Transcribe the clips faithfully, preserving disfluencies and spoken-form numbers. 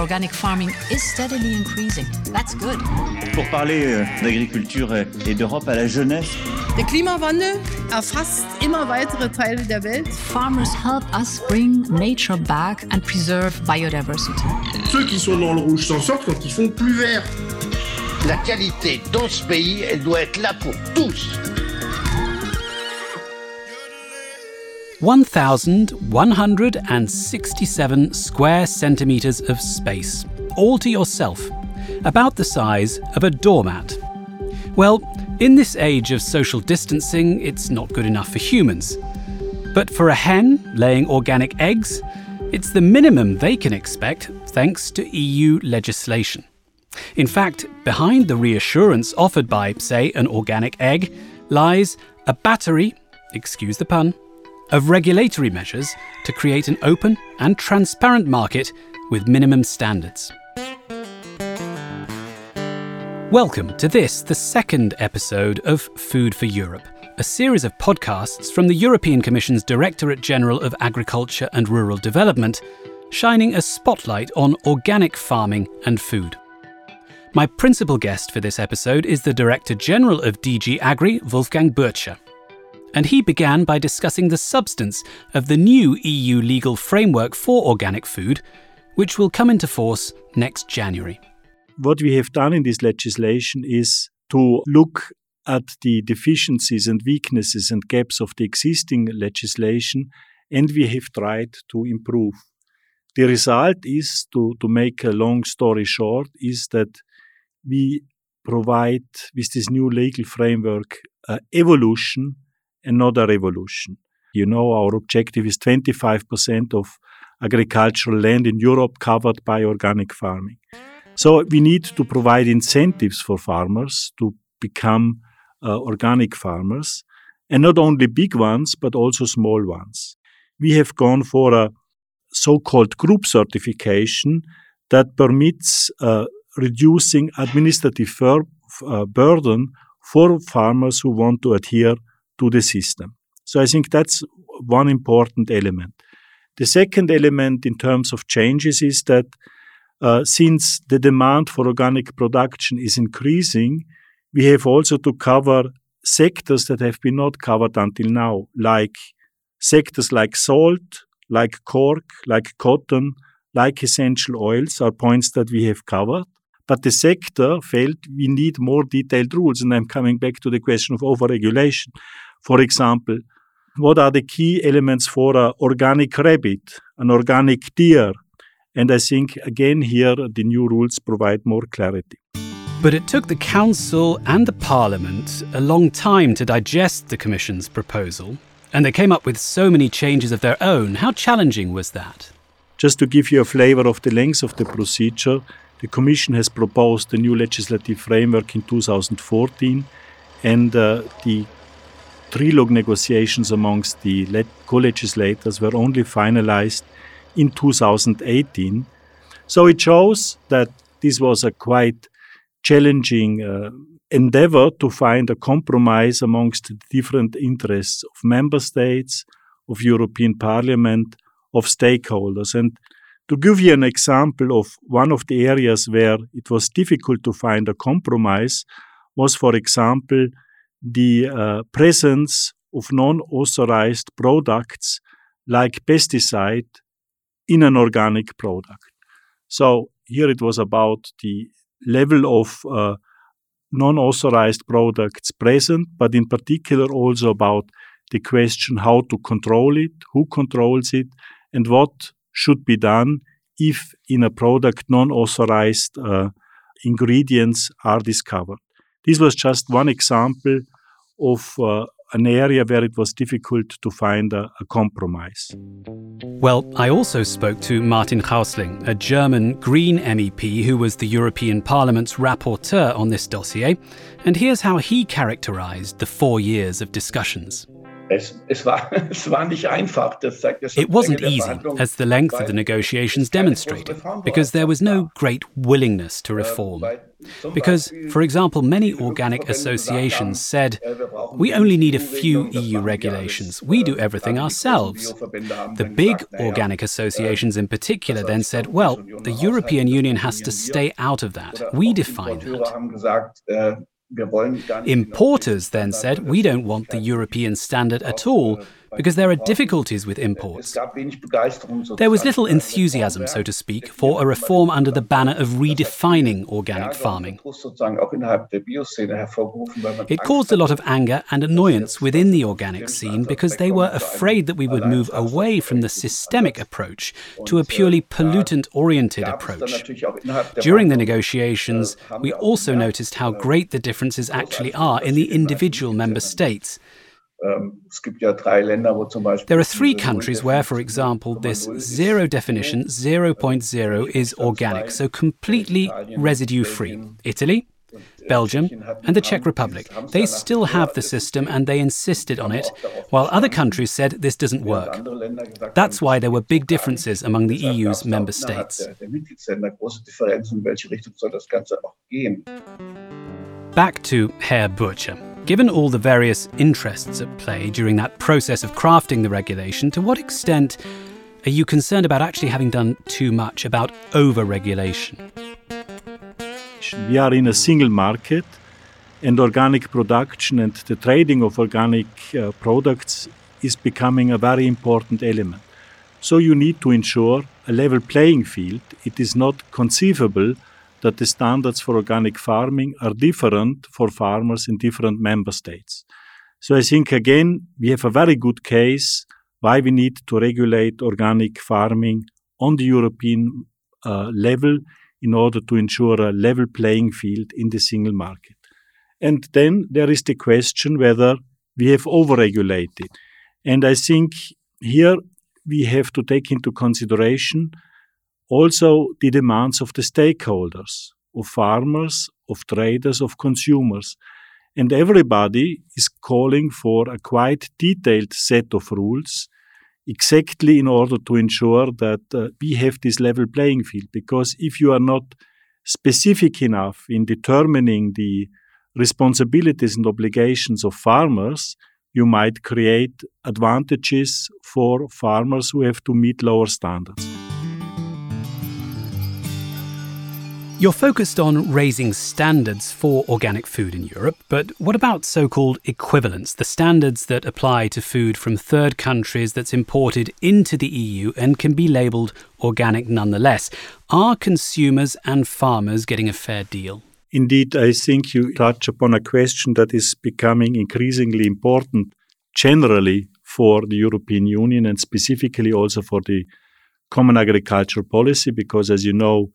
Organic farming is steadily increasing. That's good. Pour parler d'agriculture et d'Europe à la jeunesse. Der Klimawandel erfasst immer weitere Teile der Welt. Farmers help us bring nature back and preserve biodiversity. Ceux qui sont dans le rouge s'en sortent quand ils font plus vert. La qualité dans ce pays, elle doit être là pour tous. one thousand one hundred sixty-seven square centimeters of space, all to yourself, about the size of a doormat. Well, in this age of social distancing, it's not good enough for humans. But for a hen laying organic eggs, it's the minimum they can expect thanks to E U legislation. In fact, behind the reassurance offered by, say, an organic egg, lies a battery, excuse the pun, of regulatory measures to create an open and transparent market with minimum standards. Welcome to this, the second episode of Food for Europe, a series of podcasts from the European Commission's Directorate General of Agriculture and Rural Development, shining a spotlight on organic farming and food. My principal guest for this episode is the Director General of D G Agri, Wolfgang Burtscher. And he began by discussing the substance of the new E U legal framework for organic food, which will come into force next January. What we have done in this legislation is to look at the deficiencies and weaknesses and gaps of the existing legislation, and we have tried to improve. The result is, to, to make a long story short, is that we provide with this new legal framework uh, evolution and not a revolution. You know, our objective is twenty-five percent of agricultural land in Europe covered by organic farming. So we need to provide incentives for farmers to become uh, organic farmers, and not only big ones, but also small ones. We have gone for a so-called group certification that permits uh, reducing administrative fur- uh, burden for farmers who want to adhere to the system. So I think that's one important element. The second element in terms of changes is that uh, since the demand for organic production is increasing, we have also to cover sectors that have been not covered until now, like sectors like salt, like cork, like cotton, like essential oils are points that we have covered. But the sector felt we need more detailed rules. And I'm coming back to the question of overregulation. For example, what are the key elements for an organic rabbit, an organic deer? And I think, again, here the new rules provide more clarity. But it took the Council and the Parliament a long time to digest the Commission's proposal. And they came up with so many changes of their own. How challenging was that? Just to give you a flavour of the length of the procedure, the Commission has proposed a new legislative framework in two thousand fourteen, and uh, the trilogue negotiations amongst the le- co-legislators were only finalised in two thousand eighteen. So it shows that this was a quite challenging uh, endeavour to find a compromise amongst the different interests of member states, of European Parliament, of stakeholders. And to give you an example of one of the areas where it was difficult to find a compromise was, for example, the uh, presence of non-authorized products like pesticide in an organic product. So here it was about the level of uh, non-authorized products present, but in particular also about the question how to control it, who controls it, and what should be done if in a product non-authorized uh, ingredients are discovered. This was just one example of uh, an area where it was difficult to find a, a compromise. Well, I also spoke to Martin Häusling, a German Green M E P who was the European Parliament's rapporteur on this dossier, and here's how he characterised the four years of discussions. It wasn't easy, as the length of the negotiations demonstrated, because there was no great willingness to reform. Because, for example, many organic associations said, we only need a few E U regulations, we do everything ourselves. The big organic associations in particular then said, well, the European Union has to stay out of that, we define that. Importers then said, we don't want the European standard at all, because there are difficulties with imports. There was little enthusiasm, so to speak, for a reform under the banner of redefining organic farming. It caused a lot of anger and annoyance within the organic scene, because they were afraid that we would move away from the systemic approach to a purely pollutant-oriented approach. During the negotiations, we also noticed how great the differences actually are in the individual member states. There are three countries where, for example, this zero definition, zero point zero, is organic, so completely residue-free. Italy, Belgium and the Czech Republic. They still have the system and they insisted on it, while other countries said this doesn't work. That's why there were big differences among the E U's member states. Back to Herr Burtscher. Given all the various interests at play during that process of crafting the regulation, to what extent are you concerned about actually having done too much, about over-regulation? We are in a single market, and organic production and the trading of organic uh, products is becoming a very important element. So you need to ensure a level playing field. It is not conceivable that the standards for organic farming are different for farmers in different member states. So I think, again, we have a very good case why we need to regulate organic farming on the European uh, level in order to ensure a level playing field in the single market. And then there is the question whether we have overregulated. And I think here we have to take into consideration also the demands of the stakeholders, of farmers, of traders, of consumers. And everybody is calling for a quite detailed set of rules, exactly in order to ensure that uh, we have this level playing field. Because if you are not specific enough in determining the responsibilities and obligations of farmers, you might create advantages for farmers who have to meet lower standards. You're focused on raising standards for organic food in Europe, but what about so-called equivalence, the standards that apply to food from third countries that's imported into the E U and can be labelled organic nonetheless? Are consumers and farmers getting a fair deal? Indeed, I think you touch upon a question that is becoming increasingly important generally for the European Union and specifically also for the Common Agricultural Policy, because as you know,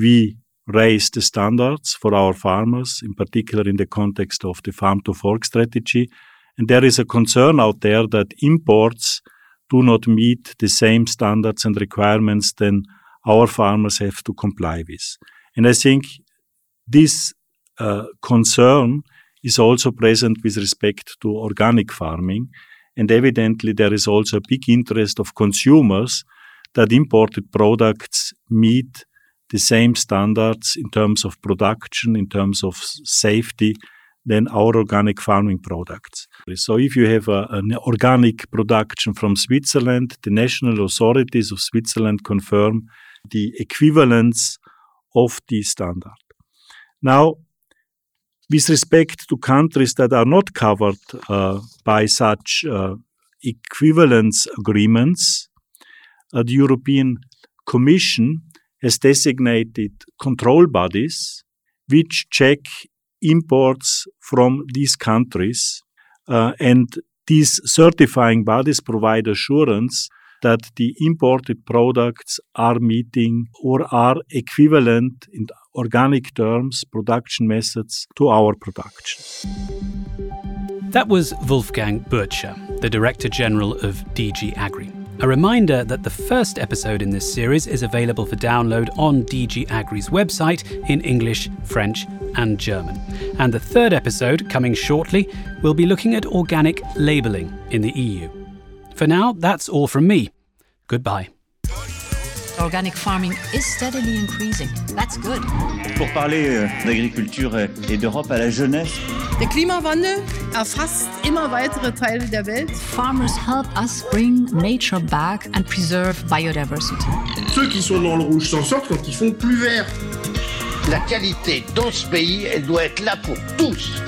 we raise the standards for our farmers, in particular in the context of the farm-to-fork strategy. And there is a concern out there that imports do not meet the same standards and requirements than our farmers have to comply with. And I think this uh, concern is also present with respect to organic farming. And evidently, there is also a big interest of consumers that imported products meet the same standards in terms of production, in terms of safety, than our organic farming products. So if you have a, an organic production from Switzerland, the national authorities of Switzerland confirm the equivalence of the standard. Now, with respect to countries that are not covered uh, by such uh, equivalence agreements, uh, the European Commission has designated control bodies which check imports from these countries. Uh, and these certifying bodies provide assurance that the imported products are meeting or are equivalent in organic terms, production methods, to our production. That was Wolfgang Burtscher, the Director General of D G Agri. A reminder that the first episode in this series is available for download on D G Agri's website in English, French and German. And the third episode, coming shortly, will be looking at organic labelling in the E U. For now, that's all from me. Goodbye. Organic farming is steadily increasing. That's good. Pour parler d'agriculture et d'Europe à la jeunesse. Der Klimawandel erfasst immer weitere Teile der Welt. Farmers help us bring nature back and preserve biodiversity. Ceux qui sont dans le rouge s'en sortent quand ils font plus vert. La qualité dans ce pays, elle doit être là pour tous.